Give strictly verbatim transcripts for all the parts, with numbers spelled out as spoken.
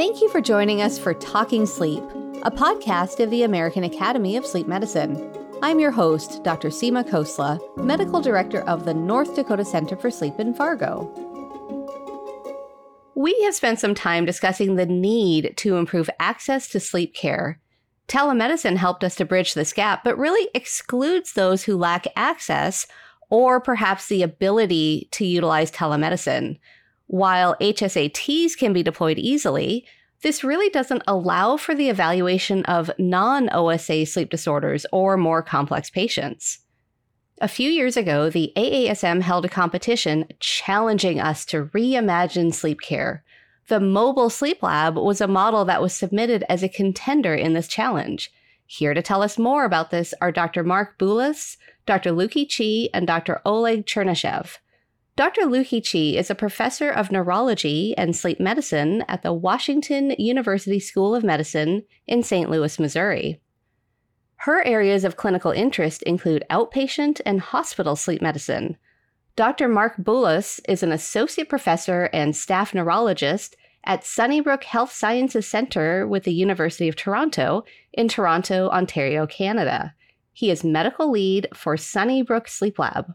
Thank you for joining us for Talking Sleep, a podcast of the American Academy of Sleep Medicine. I'm your host, Doctor Seema Khosla, Medical Director of the North Dakota Center for Sleep in Fargo. We have spent some time discussing the need to improve access to sleep care. Telemedicine helped us to bridge this gap, but really excludes those who lack access or perhaps the ability to utilize telemedicine. While H S A Ts can be deployed easily, this really doesn't allow for the evaluation of non-O S A sleep disorders or more complex patients. A few years ago, the A A S M held a competition challenging us to reimagine sleep care. The Mobile Sleep Lab was a model that was submitted as a contender in this challenge. Here to tell us more about this are Doctor Mark Bullis, Doctor Luqi Chi, and Doctor Oleg Chernyshev. Doctor Luqi Chi is a professor of neurology and sleep medicine at the Washington University School of Medicine in Saint Louis, Missouri. Her areas of clinical interest include outpatient and hospital sleep medicine. Doctor Mark Boulos is an associate professor and staff neurologist at Sunnybrook Health Sciences Center with the University of Toronto in Toronto, Ontario, Canada. He is medical lead for Sunnybrook Sleep Lab.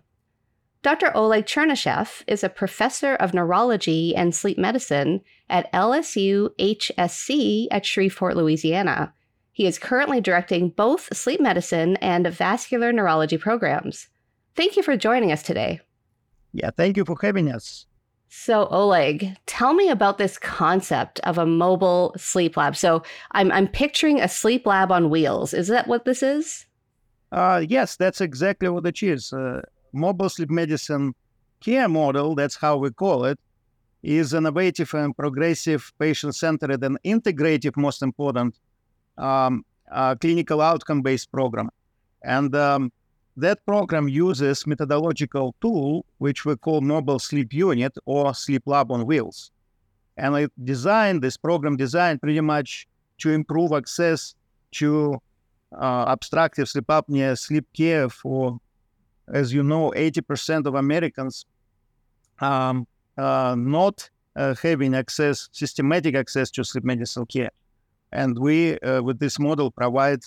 Doctor Oleg Chernyshev is a professor of neurology and sleep medicine at L S U H S C at Shreveport, Louisiana. He is currently directing both sleep medicine and vascular neurology programs. Thank you for joining us today. Yeah, thank you for having us. So, Oleg, tell me about this concept of a mobile sleep lab. So I'm, I'm picturing a sleep lab on wheels. Is that what this is? Uh, yes, that's exactly what it is. Uh, mobile sleep medicine care model, that's how we call it, is innovative and progressive, patient-centered and integrative, most important, Um, uh, clinical outcome-based program. And um, that program uses methodological tool, which we call Mobile Sleep Unit or Sleep Lab on Wheels. And it designed, this program designed pretty much to improve access to uh, obstructive sleep apnea, sleep care for, as you know, eighty percent of Americans um, uh, not uh, having access, systematic access to sleep medicine care. And we, uh, with this model, provide,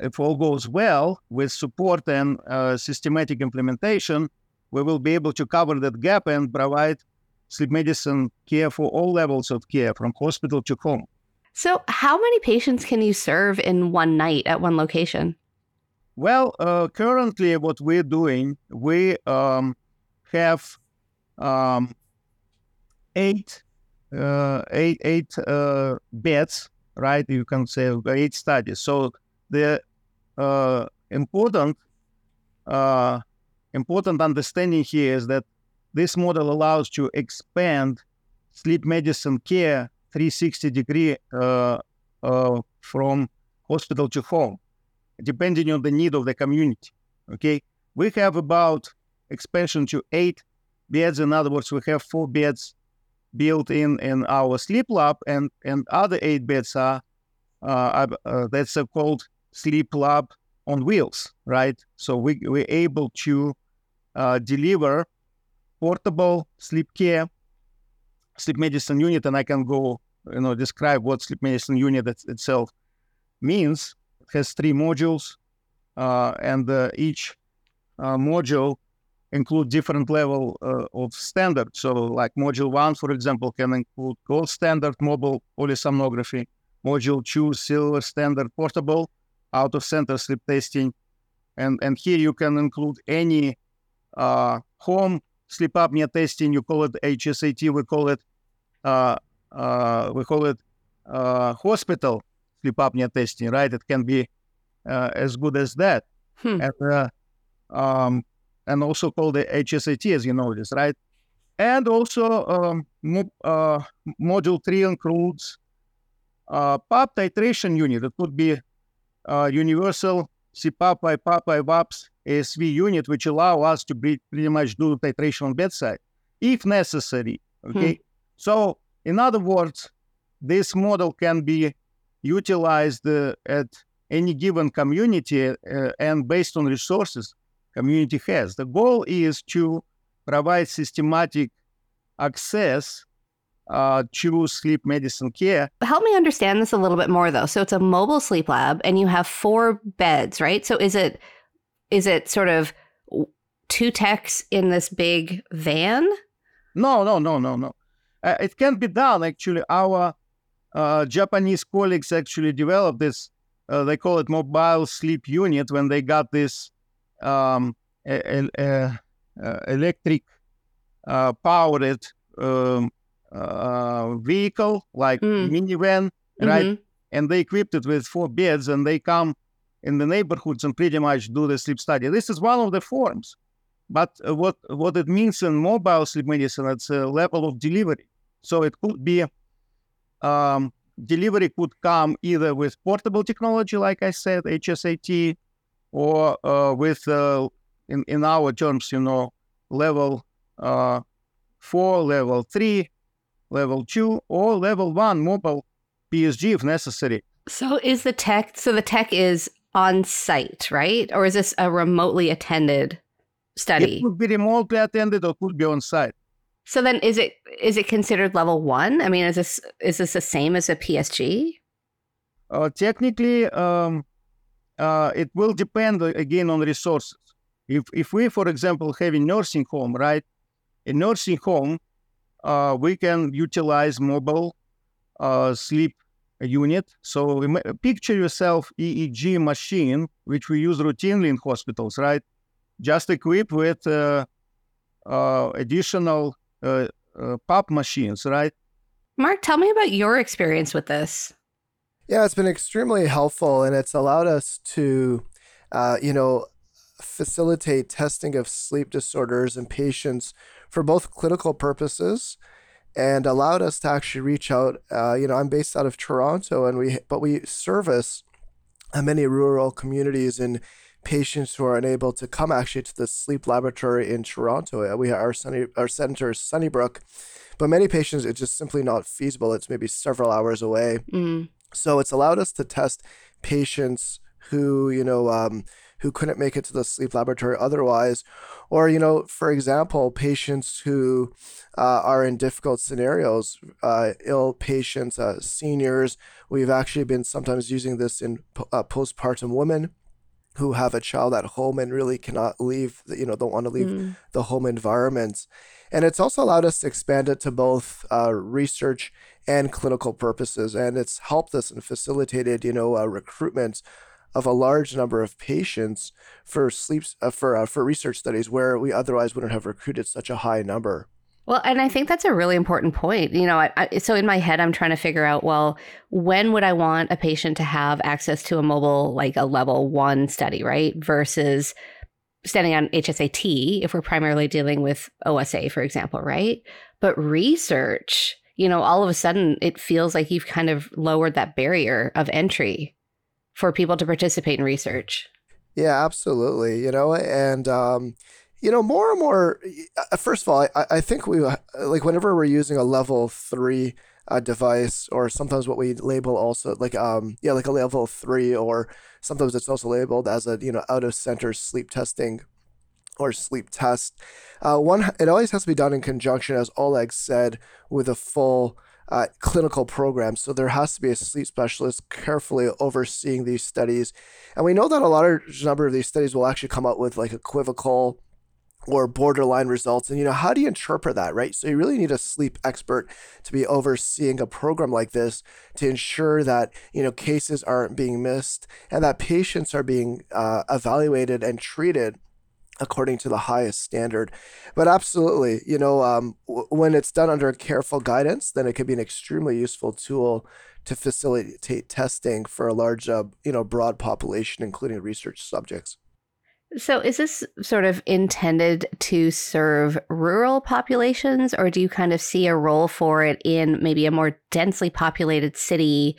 if all goes well, with support and uh, systematic implementation, we will be able to cover that gap and provide sleep medicine care for all levels of care, from hospital to home. So how many patients can you serve in one night at one location? Well, uh, currently what we're doing, we um, have um, eight Uh, eight eight uh, beds, right? You can say eight studies. So the uh, important uh, important understanding here is that this model allows to expand sleep medicine care three hundred sixty degree uh, uh, from hospital to home, depending on the need of the community. Okay, we have about expansion to eight beds. In other words, we have four beds built in in our sleep lab, and, and other eight beds are, uh, uh, that's a called sleep lab on wheels, right? So we, we're able to uh, deliver portable sleep care, sleep medicine unit, and I can go, you know, describe what sleep medicine unit it, itself means. It has three modules, uh, and uh, each uh, module include different level uh, of standards. So like module one, for example, can include gold standard mobile polysomnography, module two, silver standard portable out-of-center sleep testing. And, and here you can include any uh, home sleep apnea testing. You call it H S A T, we call it, uh, uh, we call it uh, hospital sleep apnea testing, right? It can be uh, as good as that. Hmm. And, uh, um, and also called the H S A T, as you know this, right? And also, um, mo- uh, module three includes uh, P A P titration unit. It could be uh, universal C PAP, I PAP, I VAPS, A S V unit, which allow us to be pretty much do titration on bedside, if necessary, okay? Hmm. So, in other words, this model can be utilized uh, at any given community uh, and based on resources community has. The goal is to provide systematic access uh, to sleep medicine care. Help me understand this a little bit more, though. So it's a mobile sleep lab, and you have four beds, right? So is it is it sort of two techs in this big van? No, no, no, no, no. Uh, it can be done, actually. Our uh, Japanese colleagues actually developed this, uh, they call it mobile sleep unit, when they got this um, e- e- uh, electric uh, powered um, uh, vehicle, like mm. minivan, right? Mm-hmm. And they equipped it with four beds, and they come in the neighborhoods and pretty much do the sleep study. This is one of the forms. But uh, what, what it means in mobile sleep medicine, it's a level of delivery. So it could be, um, delivery could come either with portable technology, like I said, H S A T, or uh, with, uh, in, in our terms, you know, level uh, four, level three, level two, or level one mobile P S G if necessary. So is the tech, so the tech is on site, right? Or is this a remotely attended study? It could be remotely attended or could be on site. So then is it is it considered level one? I mean, is this is this the same as a P S G? Uh, technically, um, uh, it will depend, again, on resources. If if we, for example, have a nursing home, right? A nursing home, uh, we can utilize mobile uh, sleep unit. So picture yourself E E G machine, which we use routinely in hospitals, right? Just equipped with uh, uh, additional uh, uh, pop machines, right? Mark, tell me about your experience with this. Yeah, it's been extremely helpful, and it's allowed us to, uh, you know, facilitate testing of sleep disorders in patients for both clinical purposes, and allowed us to actually reach out. Uh, you know, I'm based out of Toronto, and we but we service many rural communities in patients who are unable to come actually to the sleep laboratory in Toronto. We have our, sunny, our center is Sunnybrook, but many patients, it's just simply not feasible. It's maybe several hours away. Mm. So it's allowed us to test patients who, you know, um, who couldn't make it to the sleep laboratory otherwise, or, you know, for example, patients who uh, are in difficult scenarios, uh, ill patients, uh, seniors. We've actually been sometimes using this in uh, postpartum women who have a child at home and really cannot leave, you know, don't want to leave mm. the home environments. And it's also allowed us to expand it to both uh, research and clinical purposes. And it's helped us and facilitated, you know, uh, recruitment of a large number of patients for sleep, uh, for uh, for research studies where we otherwise wouldn't have recruited such a high number. Well, and I think that's a really important point. You know, I, I, so in my head, I'm trying to figure out, well, when would I want a patient to have access to a mobile, like a level one study, right? Versus standing on H S A T, if we're primarily dealing with O S A, for example, right? But research, you know, all of a sudden, it feels like you've kind of lowered that barrier of entry for people to participate in research. Yeah, absolutely. You know, and, um, you know, more and more, first of all, I, I think we, like whenever we're using a level three uh, device, or sometimes what we label also like, um yeah, like a level three, or sometimes it's also labeled as a, you know, out of center sleep testing or sleep test. Uh, one, it always has to be done in conjunction, as Oleg said, with a full uh, clinical program. So there has to be a sleep specialist carefully overseeing these studies. And we know that a large number of these studies will actually come out with like equivocal or borderline results. And, you know, how do you interpret that, right? So you really need a sleep expert to be overseeing a program like this to ensure that, you know, cases aren't being missed and that patients are being uh, evaluated and treated according to the highest standard. But absolutely, you know, um, w- when it's done under careful guidance, then it could be an extremely useful tool to facilitate testing for a large, uh, you know, broad population, including research subjects. So is this sort of intended to serve rural populations, or do you kind of see a role for it in maybe a more densely populated city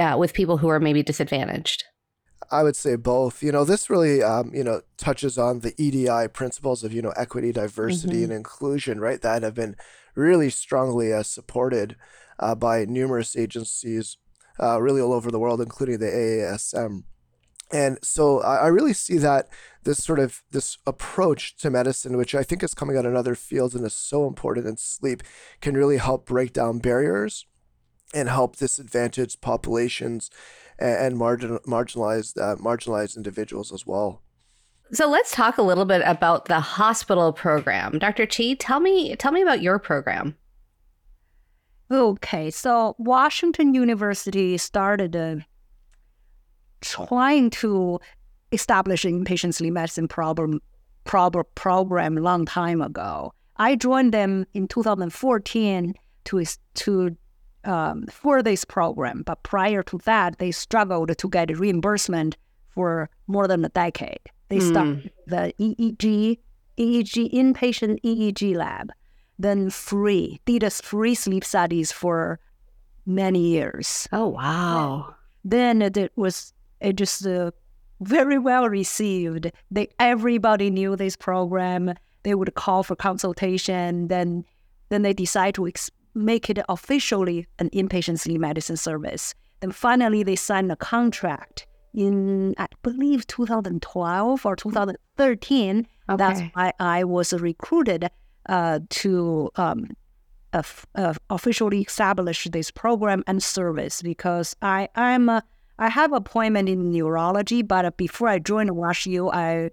uh, with people who are maybe disadvantaged? I would say both. You know, this really, um, you know, touches on the E D I principles of, you know, equity, diversity, mm-hmm. and inclusion, right? That have been really strongly uh, supported uh, by numerous agencies uh, really all over the world, including the A A S M. And so I really see that this sort of this approach to medicine, which I think is coming out in other fields and is so important in sleep, can really help break down barriers and help disadvantaged populations and margin, marginalized, uh, marginalized individuals as well. So let's talk a little bit about the hospital program. Doctor Chi, tell me, tell me about your program. Okay, so Washington University started a trying to establish an inpatient sleep medicine problem, problem, program a long time ago. I joined them in two thousand fourteen to, to, um, for this program, but prior to that, they struggled to get reimbursement for more than a decade. They mm. started the E E G, E E G, inpatient E E G lab, then free, did us free sleep studies for many years. Oh, wow. Then it was... It just uh, very well received. They, everybody knew this program. They would call for consultation. Then then they decide to ex- make it officially an inpatient sleep medicine service. Then finally, they signed a contract in, I believe, two thousand twelve or two thousand thirteen. Okay. That's why I was recruited uh, to um, uh, uh, officially establish this program and service because I am a I have an appointment in neurology, but before I joined WashU, I,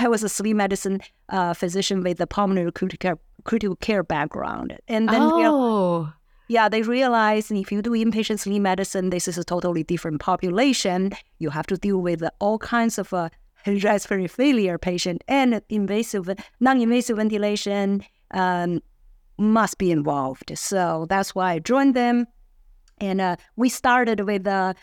I was a sleep medicine uh, physician with a pulmonary critical, critical care background. And then, oh. they, yeah, they realized if you do inpatient sleep medicine, this is a totally different population. You have to deal with all kinds of uh, respiratory failure patient and invasive, non-invasive ventilation um, must be involved. So that's why I joined them. And uh, we started with... Uh,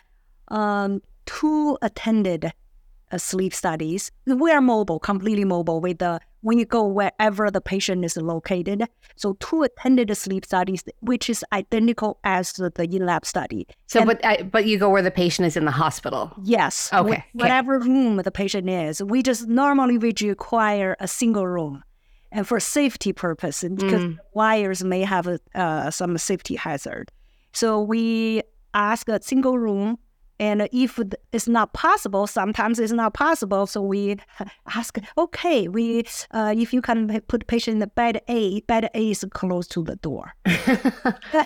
Um, two attended uh, sleep studies. We are mobile, completely mobile. With the when you go wherever the patient is located, so two attended sleep studies, which is identical as the, the in-lab study. So, and, but I, but you go where the patient is in the hospital. Yes. Okay. Wh- okay. Whatever room the patient is, we just normally we require a single room, and for safety purposes, because mm. wires may have a, uh, some safety hazard. So we ask a single room. And if it's not possible, sometimes it's not possible. So we ask, okay, we uh, if you can put patient in the bed A, bed A is close to the door.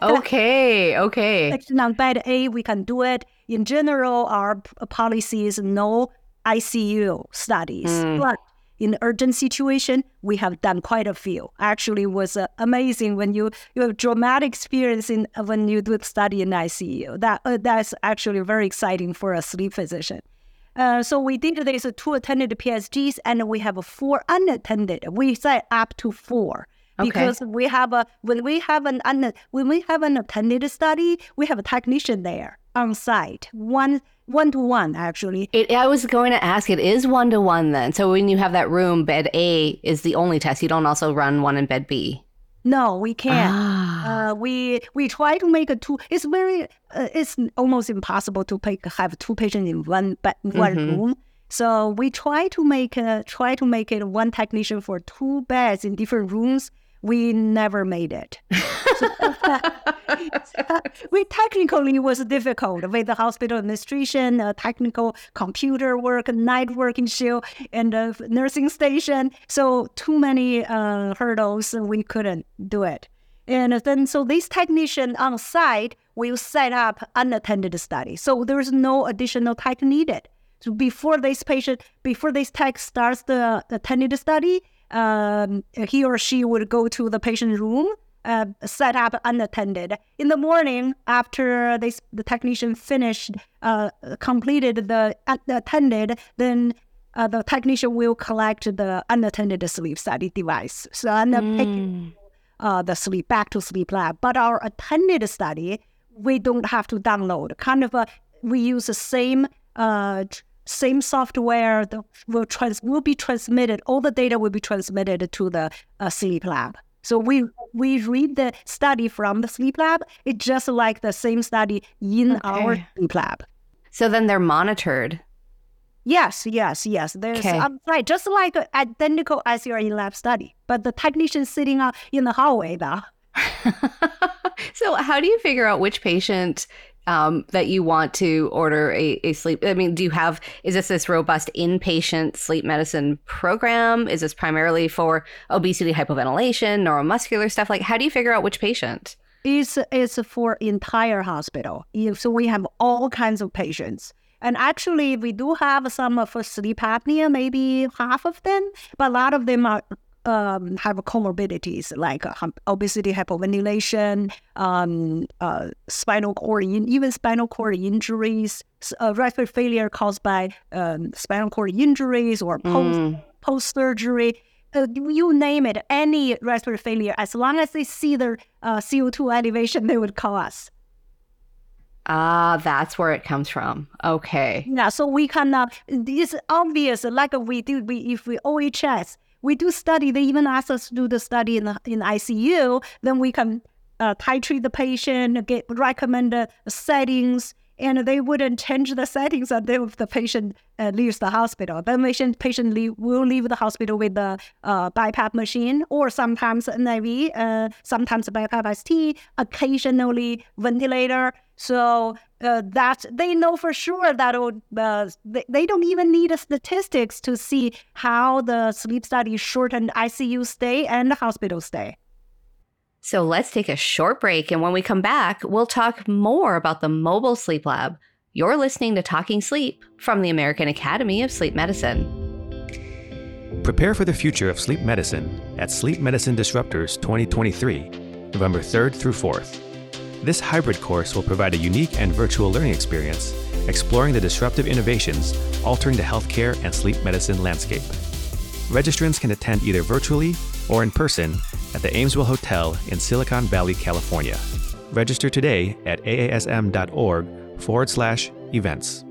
okay, okay. Patient on bed A, we can do it. In general, our policy is no I C U studies. Mm. But in urgent situation, we have done quite a few. Actually, it was uh, amazing when you, you have dramatic experience in uh, when you do a study in I C U. That uh, that's actually very exciting for a sleep physician. Uh, so we did this uh, two attended P S Gs, and we have uh, four unattended. We say up to four okay. because we have a when we have an un, when we have an attended study, we have a technician there on site. One. One-to-one, actually. It, I was going to ask, it is one-to-one then. So when you have that room, bed A is the only test. You don't also run one in bed B. No, we can't. Ah. Uh, we we try to make a two. It's very, uh, it's almost impossible to pick, have two patients in one bed, one mm-hmm. room. So we try to make a, try to make it one technician for two beds in different rooms. We never made it. We technically was difficult with the hospital administration, uh, technical computer work, night working shift, and uh, nursing station. So too many uh, hurdles, we couldn't do it. And then so this technician on site will set up unattended study. So there is no additional tech needed. So before this patient, before this tech starts the attended study, Um, he or she would go to the patient room, uh, set up unattended. In the morning, after this, the technician finished, uh, completed the attended, then uh, the technician will collect the unattended sleep study device. So and mm. pick uh, the sleep back to sleep lab. But our attended study, we don't have to download. Kind of, a, we use the same. Uh, Same software the, will trans will be transmitted. All the data will be transmitted to the uh, sleep lab. So we we read the study from the sleep lab. It's just like the same study in okay. our sleep lab. So then they're monitored. Yes, yes, yes. There's okay. um, right, just like identical as your in-lab study, but the technician sitting uh, in the hallway though. So how do you figure out which patient um, that you want to order a, a sleep? I mean, do you have, is this this robust inpatient sleep medicine program? Is this primarily for obesity, hypoventilation, neuromuscular stuff? Like, how do you figure out which patient? It's, it's for entire hospital. So we have all kinds of patients. And actually, we do have some for sleep apnea, maybe half of them, but a lot of them are, um, have comorbidities like uh, obesity, hypoventilation, um, uh, spinal cord, in- even spinal cord injuries, uh, respiratory failure caused by um, spinal cord injuries or post, mm. post-surgery. Uh, you name it, any respiratory failure, as long as they see their uh, C O two elevation, they would call us. Ah, that's where it comes from. Okay. Yeah, so we can, uh, it's obvious, like we do, we, if we O H S, we do study, they even ask us to do the study in in I C U, then we can uh, titrate the patient, get recommended settings, and they wouldn't change the settings until the patient uh, leaves the hospital. The patient, patient leave, will leave the hospital with the uh, BiPAP machine, or sometimes N I V, uh, sometimes BiPAP S T, occasionally ventilator. So uh, that they know for sure that uh, they, they don't even need a statistics to see how the sleep study shortened I C U stay and hospital stay. So let's take a short break, and when we come back, we'll talk more about the Mobile Sleep Lab. You're listening to Talking Sleep from the American Academy of Sleep Medicine. Prepare for the future of sleep medicine at Sleep Medicine Disruptors twenty twenty-three, November third through fourth. This hybrid course will provide a unique and virtual learning experience, exploring the disruptive innovations altering the healthcare and sleep medicine landscape. Registrants can attend either virtually or in person at the Amesville Hotel in Silicon Valley, California. Register today at aasm.org forward slash events.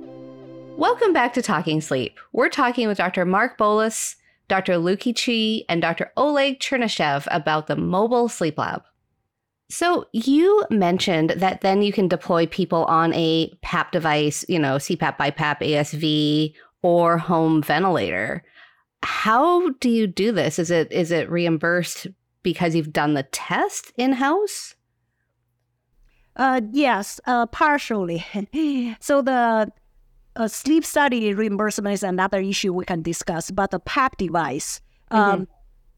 Welcome back to Talking Sleep. We're talking with Doctor Mark Bullis, Doctor Luqi Chi, and Doctor Oleg Chernyshev about the Mobile Sleep Lab. So you mentioned that then you can deploy people on a P A P device, you know, C PAP, BiPAP, A S V, or home ventilator. How do you do this? Is it is it reimbursed because you've done the test in-house? Uh, yes, uh, partially. So the uh, sleep study reimbursement is another issue we can discuss, but the P A P device, um, mm-hmm.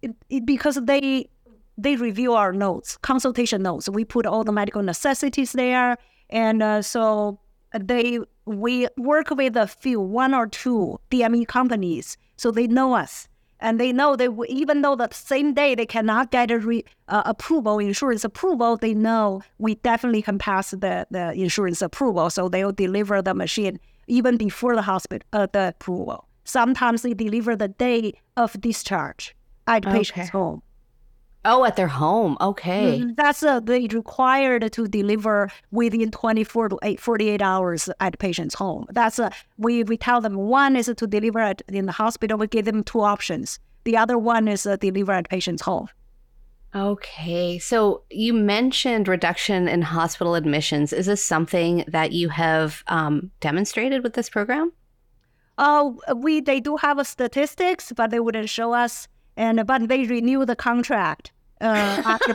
it, it, because they they review our notes, consultation notes. We put all the medical necessities there, and uh, so they we work with a few, one or two D M E companies, so they know us. And they know that even though the same day they cannot get a re, uh, approval, insurance approval, they know we definitely can pass the, the insurance approval. So they'll deliver the machine even before the hospital, uh, the approval. Sometimes they deliver the day of discharge at the patient's home. Oh, at their home. Okay. That's uh, they required to deliver within twenty-four to forty-eight hours at the patient's home. That's uh, we, we tell them one is to deliver at, in the hospital. We give them two options. The other one is uh, deliver at patient's home. Okay. So you mentioned reduction in hospital admissions. Is this something that you have um, demonstrated with this program? Uh, we they do have a statistics, but they wouldn't show us. And but they renew the contract uh, after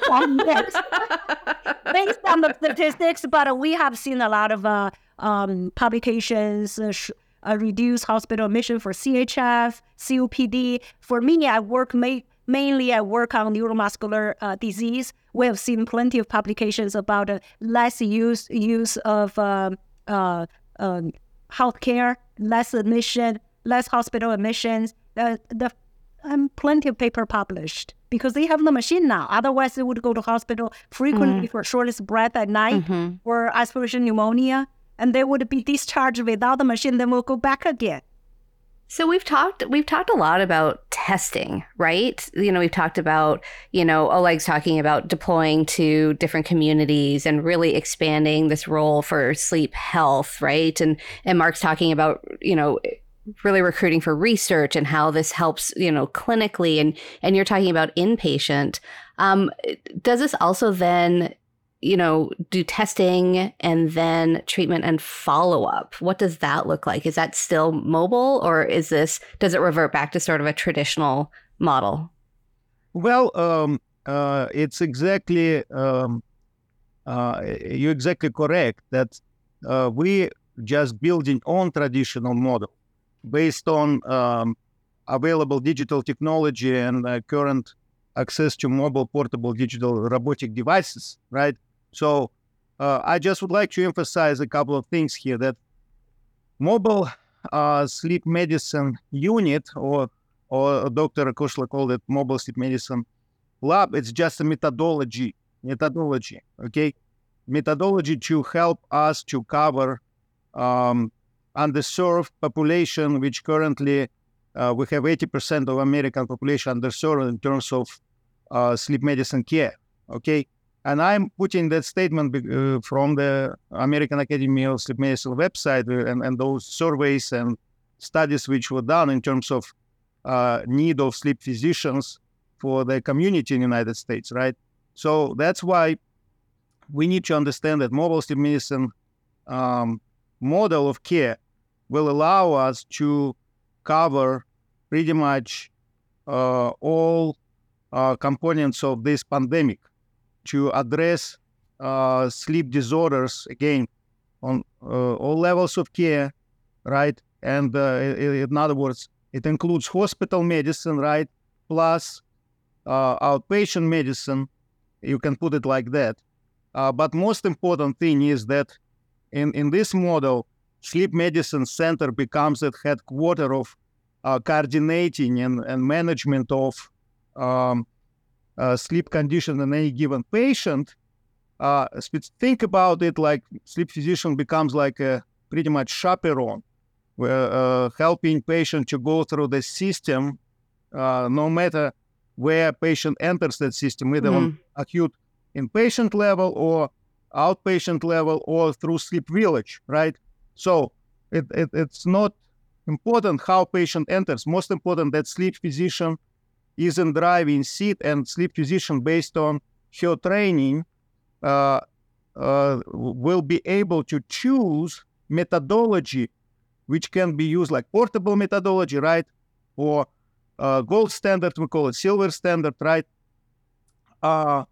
based on the statistics. But we have seen a lot of uh, um, publications uh, sh- uh, reduce hospital admission for C H F, C O P D. For me, I work ma- mainly I work on neuromuscular uh, disease. We have seen plenty of publications about uh, less use use of uh, uh, uh, healthcare, less admission, less hospital admissions. Uh, the And plenty of paper published because they have the machine now. Otherwise, they would go to hospital frequently mm-hmm. for shortnest breath at night mm-hmm. or aspiration pneumonia, and they would be discharged without the machine. Then we'll go back again. So we've talked we've talked a lot about testing, right? You know, we've talked about, you know, Oleg's talking about deploying to different communities and really expanding this role for sleep health, right? And and Mark's talking about, you know, really recruiting for research and how this helps, you know, clinically, and, and you're talking about inpatient. Um, does this also then, you know, do testing and then treatment and follow-up? What does that look like? Is that still mobile, or is this, does it revert back to sort of a traditional model? Well, um, uh, it's exactly, um, uh, you're exactly correct that uh, we just building on traditional model based on um, available digital technology and uh, current access to mobile portable digital robotic devices, right? So uh, I just would like to emphasize a couple of things here, that mobile uh, sleep medicine unit, or or Doctor Khosla called it mobile sleep medicine lab, it's just a methodology, methodology, okay? Methodology to help us to cover um, underserved population, which currently uh, we have eighty percent of American population underserved in terms of uh, sleep medicine care, okay? And I'm putting that statement be- uh, from the American Academy of Sleep Medicine website and, and those surveys and studies which were done in terms of uh, need of sleep physicians for the community in the United States, right? So that's why we need to understand that mobile sleep medicine um, model of care will allow us to cover pretty much uh, all uh, components of this pandemic, to address uh, sleep disorders, again, on uh, all levels of care, right? And uh, in other words, it includes hospital medicine, right? Plus uh, outpatient medicine, you can put it like that. Uh, but most important thing is that in, in this model, sleep medicine center becomes a headquarter of uh, coordinating and, and management of um, Uh, sleep condition in any given patient. Uh, think about it like sleep physician becomes like a pretty much chaperone, where, uh, helping patient to go through the system, uh, no matter where patient enters that system, either mm-hmm. on acute inpatient level or outpatient level or through sleep village, right? So it, it it's not important how patient enters. Most important that sleep physician is in driving seat, and sleep physician, based on her training, uh, uh, will be able to choose methodology which can be used like portable methodology, right? Or uh, gold standard, we call it silver standard, right? Uh,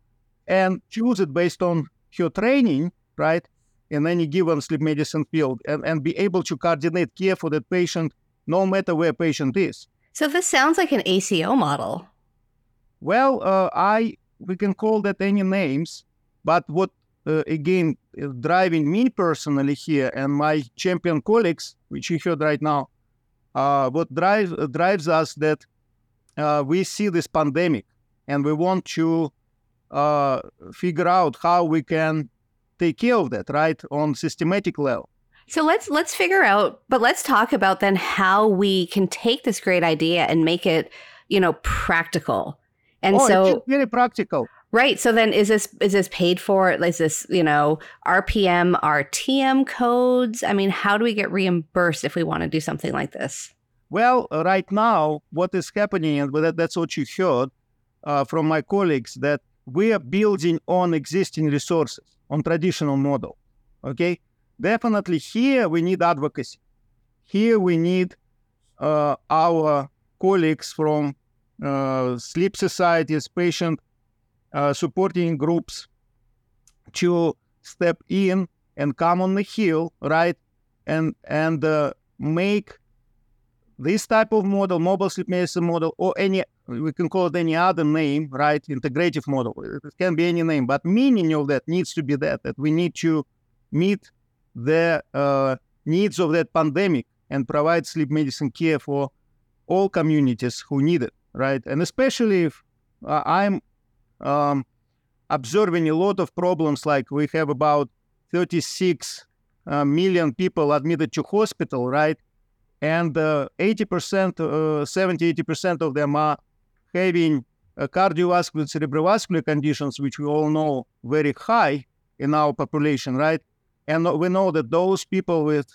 and choose it based on her training, right? In any given sleep medicine field, and, and be able to coordinate care for that patient no matter where patient is. So this sounds like an A C O model. Well, uh, I we can call that any names, but what, uh, again, is driving me personally here and my champion colleagues, which you heard right now, uh, what drive, uh, drives us that uh, we see this pandemic and we want to uh, figure out how we can take care of that, right, on systematic level. So let's let's figure out, but let's talk about then how we can take this great idea and make it, you know, practical. And oh, so it's really practical. Right. So then is this is this paid for? Is this, you know, R P M, R T M codes? I mean, how do we get reimbursed if we want to do something like this? Well, right now, what is happening, and that, that's what you heard uh, from my colleagues, that we are building on existing resources, on traditional model. Okay. Definitely here we need advocacy. Here we need uh, our colleagues from uh, sleep societies, patient uh, supporting groups to step in and come on the hill, right? And and uh, make this type of model, mobile sleep medicine model, or any, we can call it any other name, right? Integrative model. It can be any name, but meaning of that needs to be that, that we need to meet the uh, needs of that pandemic and provide sleep medicine care for all communities who need it, right? And especially if uh, I'm um, observing a lot of problems, like we have about thirty-six uh, million people admitted to hospital, right? And uh, eighty percent, uh, seventy, eighty percent of them are having uh, cardiovascular, cerebrovascular conditions, which we all know very high in our population, right? And we know that those people with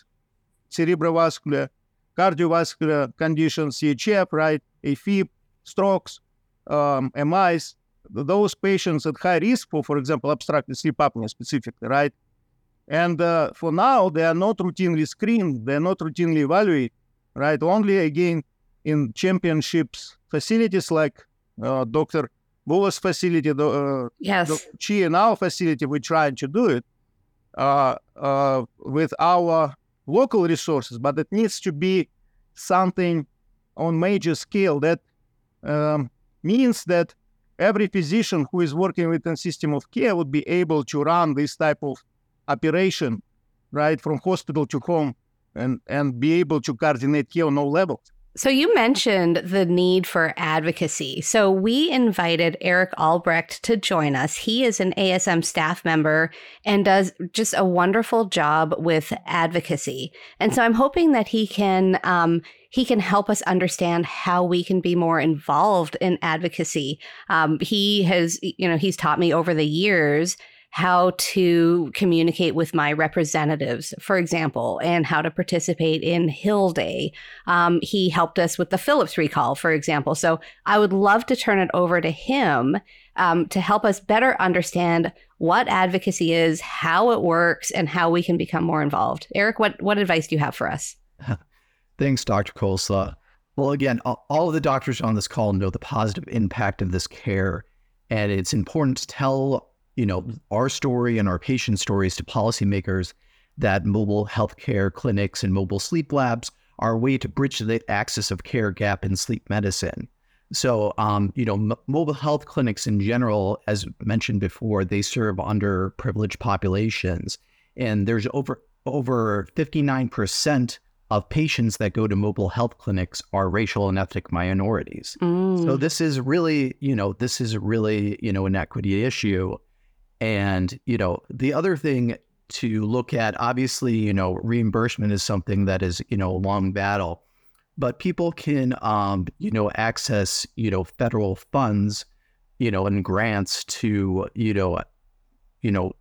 cerebrovascular, cardiovascular conditions, C H F, right, AFib, strokes, um, M Is, those patients at high risk for, for example, obstructive sleep apnea specifically, right? And uh, for now, they are not routinely screened. They are not routinely evaluated, right? Only, again, in championships facilities like uh, Doctor Bullis facility, uh, yes. Doctor Chi and our facility, we're trying to do it. uh, uh, with our local resources, but it needs to be something on major scale that um, means that every physician who is working within system of care would be able to run this type of operation, right, from hospital to home, and, and be able to coordinate care on all levels. So you mentioned the need for advocacy. So we invited Eric Albrecht to join us. He is an A S M staff member and does just a wonderful job with advocacy. And so I'm hoping that he can um, he can help us understand how we can be more involved in advocacy. Um, he has, you know, he's taught me over the years how to communicate with my representatives, for example, and how to participate in Hill Day. Um, he helped us with the Philips recall, for example. So I would love to turn it over to him um, to help us better understand what advocacy is, how it works, and how we can become more involved. Eric, what, what advice do you have for us? Thanks, Doctor Khosla. Well, again, all of the doctors on this call know the positive impact of this care, and it's important to tell you know, our story and our patient stories to policymakers that mobile healthcare clinics and mobile sleep labs are a way to bridge the access of care gap in sleep medicine. So, um, you know, m- mobile health clinics in general, as mentioned before, they serve underprivileged populations. And there's over over fifty-nine percent of patients that go to mobile health clinics are racial and ethnic minorities. Mm. So this is really, you know, this is really, you know, an equity issue. And, you know, the other thing to look at, obviously, you know, reimbursement is something that is, you know, a long battle, but people can, um, you know, access, you know, federal funds, you know, and grants to, you know, you know,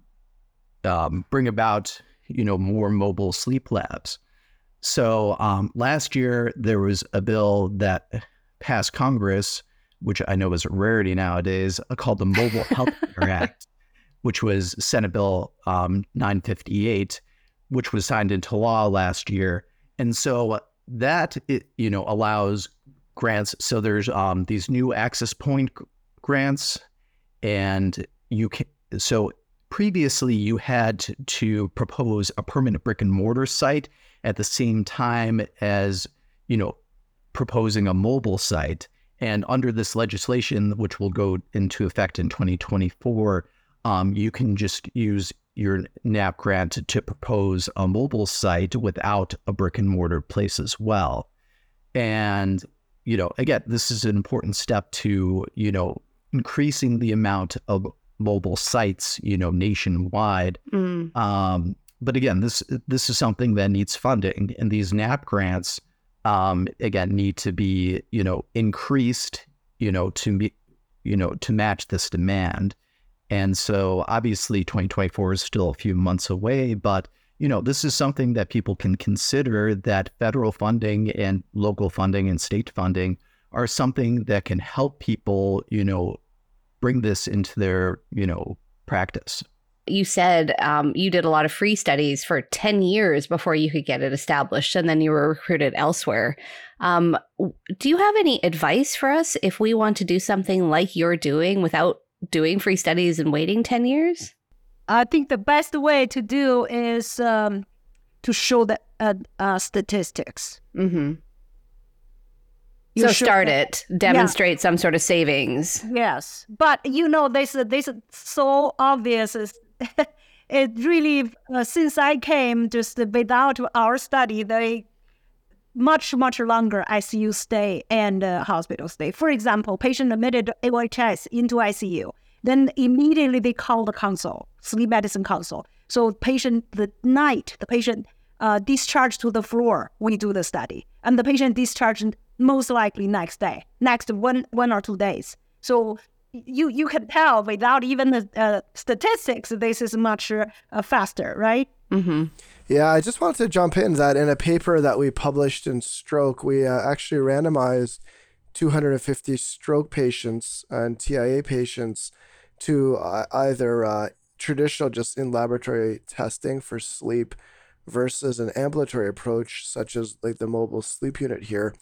um, bring about, you know, more mobile sleep labs. So um, last year, there was a bill that passed Congress, which I know is a rarity nowadays, called the Mobile Health Care Act, which was Senate Bill um, nine fifty-eight, which was signed into law last year. And so that, it, you know, allows grants. So there's um, these new access point grants, and you can, so previously you had to propose a permanent brick and mortar site at the same time as, you know, proposing a mobile site. And under this legislation, which will go into effect in twenty twenty-four, Um, you can just use your N A P grant to, to propose a mobile site without a brick and mortar place as well. And, you know, again, this is an important step to, you know, increasing the amount of mobile sites, you know, nationwide. Mm. Um, but again, this this is something that needs funding, and these N A P grants, um, again, need to be, you know, increased, you know, to be, you know, to match this demand. And so obviously twenty twenty-four is still a few months away, but, you know, this is something that people can consider, that federal funding and local funding and state funding are something that can help people, you know, bring this into their, you know, practice. You said um, you did a lot of free studies for ten years before you could get it established, and then you were recruited elsewhere. Um, do you have any advice for us if we want to do something like you're doing without doing free studies and waiting ten years? I think the best way to do is um, to show the uh, uh, statistics. Mm-hmm. So should, start it, demonstrate yeah. some sort of savings. Yes, but you know, this this is so obvious. It really, uh, since I came, just without our study, they much, much longer I C U stay and uh, hospital stay. For example, patient admitted O H S into I C U. Then immediately they call the council, sleep medicine council. So patient, the night, the patient uh, discharged to the floor, we do the study. And the patient discharged most likely next day, next one one or two days. So you you can tell without even the uh, statistics, this is much uh, faster, right? Mm-hmm. Yeah, I just wanted to jump into that. In a paper that we published in stroke, we uh, actually randomized two hundred fifty stroke patients and T I A patients to uh, either uh, traditional just in laboratory testing for sleep versus an ambulatory approach, such as like the mobile sleep unit here.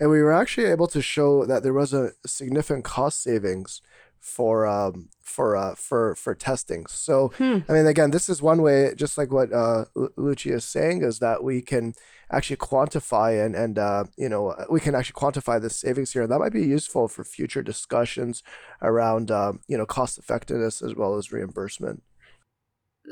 And we were actually able to show that there was a significant cost savings for um, for uh, for for testing. So hmm. I mean, again, this is one way. Just like what uh, Luqi is saying, is that we can actually quantify and and uh, you know we can actually quantify the savings here. That might be useful for future discussions around um, you know cost effectiveness as well as reimbursement.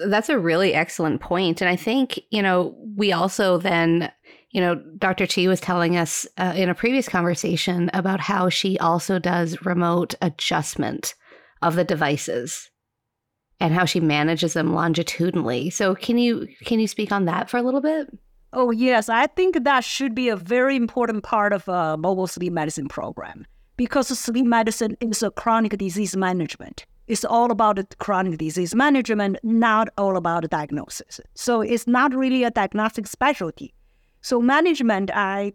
That's a really excellent point. And I think, you know, we also then, you know, Doctor Chi was telling us uh, in a previous conversation about how she also does remote adjustment of the devices and how she manages them longitudinally. So can you can you speak on that for a little bit? Oh, yes. I think that should be a very important part of a mobile sleep medicine program, because sleep medicine is a chronic disease management. It's all about the chronic disease management, not all about the diagnosis. So it's not really a diagnostic specialty. So management, I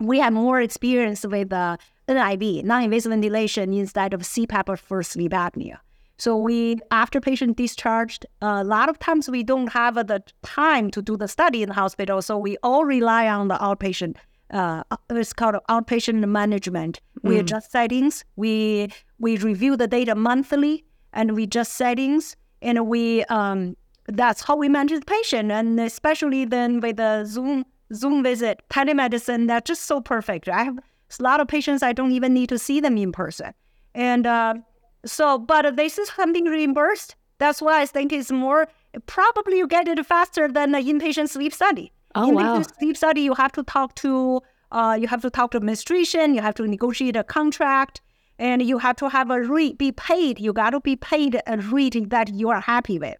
we have more experience with uh, N I V, non-invasive ventilation, instead of C PAP for sleep apnea. So we, after patient discharged, a lot of times we don't have the time to do the study in the hospital. So we all rely on the outpatient. Uh, it's called outpatient management. We mm. adjust settings. We we review the data monthly, and we adjust settings. And we um, that's how we manage the patient. And especially then with the Zoom Zoom visit, telemedicine, that's just so perfect. I have a lot of patients I don't even need to see them in person. And uh, so, but this is something reimbursed. That's why I think it's more, probably you get it faster than the inpatient sleep study. Oh, in wow. sleep study, you have to talk to uh, you have to talk to administration. You have to negotiate a contract, and you have to have a rate be paid. You got to be paid a rate that you are happy with.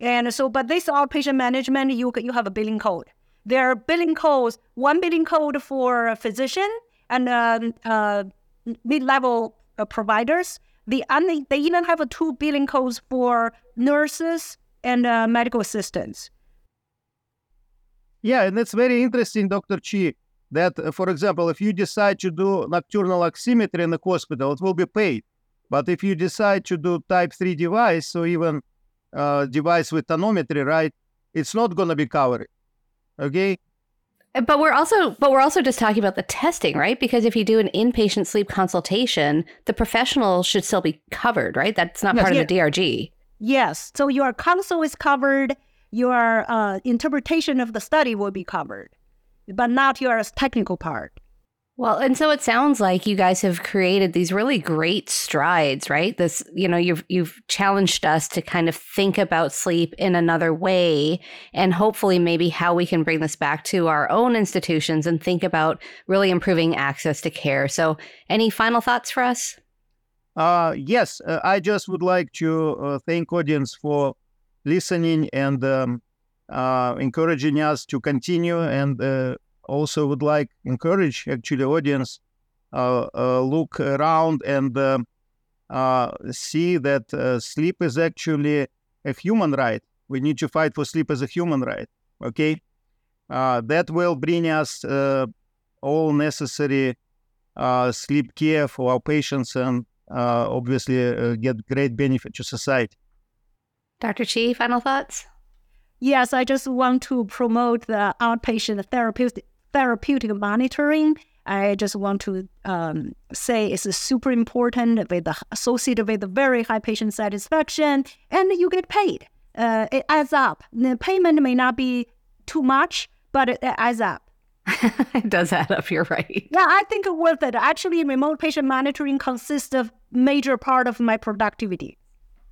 And so, but this outpatient management, you you have a billing code. There are billing codes. One billing code for a physician and um, uh, mid-level uh, providers. The un- they even have a two billing codes for nurses and uh, medical assistants. Yeah, and that's very interesting, Doctor Chi, that, uh, for example, if you decide to do nocturnal oximetry in the hospital, it will be paid. But if you decide to do type three device, so even uh, device with tonometry, right, it's not going to be covered, okay? But we're also but we're also just talking about the testing, right? Because if you do an inpatient sleep consultation, the professional should still be covered, right? That's not yes, part yeah. of the D R G. Yes, so your consult is covered. Your uh, interpretation of the study will be covered, but not your technical part. Well, and so it sounds like you guys have created these really great strides, right? This, you know, you've you've challenged us to kind of think about sleep in another way, and hopefully maybe how we can bring this back to our own institutions and think about really improving access to care. So any final thoughts for us? Uh, yes, uh, I just would like to uh, thank audience for listening and um, uh, encouraging us to continue, and uh, also would like encourage actually audience uh, uh, look around and uh, uh, see that uh, sleep is actually a human right. We need to fight for sleep as a human right. Okay, uh, that will bring us uh, all necessary uh, sleep care for our patients, and uh, obviously uh, get great benefit to society. Doctor Chi, final thoughts? Yes, I just want to promote the outpatient therapeutic therapeutic monitoring. I just want to um, say it's super important, with the, associated with the very high patient satisfaction, and you get paid. Uh, it adds up. The payment may not be too much, but it, it adds up. It does add up, you're right. Yeah, I think it's worth it. Actually, remote patient monitoring consists of a major part of my productivity.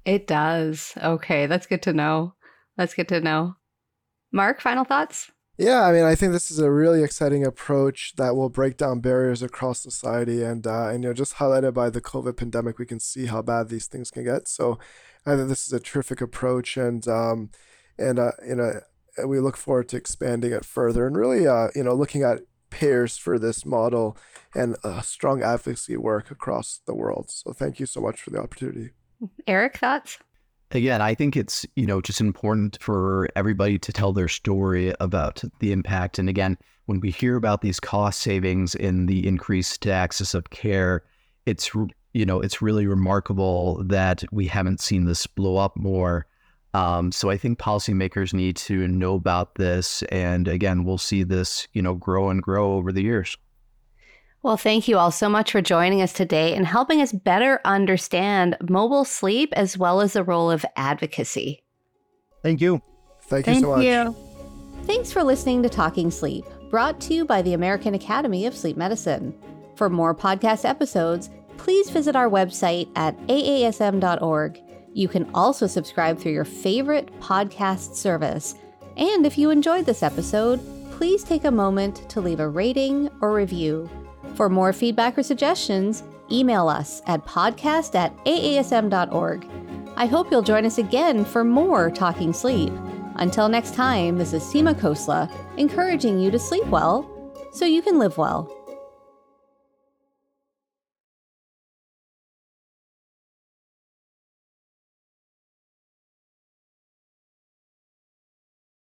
It does. Okay, that's good to know. That's good to know. Mark, final thoughts? Yeah, I mean, I think this is a really exciting approach that will break down barriers across society, and uh, and you know, just highlighted by the COVID pandemic, we can see how bad these things can get. So, I think this is a terrific approach, and um, and uh, you know, we look forward to expanding it further, and really, uh, you know, looking at payers for this model and uh, strong advocacy work across the world. So, thank you so much for the opportunity. Eric, thoughts? Again, I think it's, you know, just important for everybody to tell their story about the impact. And again, when we hear about these cost savings and the increased access of care, it's, you know, it's really remarkable that we haven't seen this blow up more. Um, so I think policymakers need to know about this. And again, we'll see this, you know, grow and grow over the years. Well, thank you all so much for joining us today and helping us better understand mobile sleep as well as the role of advocacy. Thank you. Thank you so much. Thank you. Thanks for listening to Talking Sleep, brought to you by the American Academy of Sleep Medicine. For more podcast episodes, please visit our website at A A S M dot org. You can also subscribe through your favorite podcast service. And if you enjoyed this episode, please take a moment to leave a rating or review. For more feedback or suggestions, email us at podcast at A A S M dot org. I hope you'll join us again for more Talking Sleep. Until next time, this is Seema Khosla, encouraging you to sleep well so you can live well.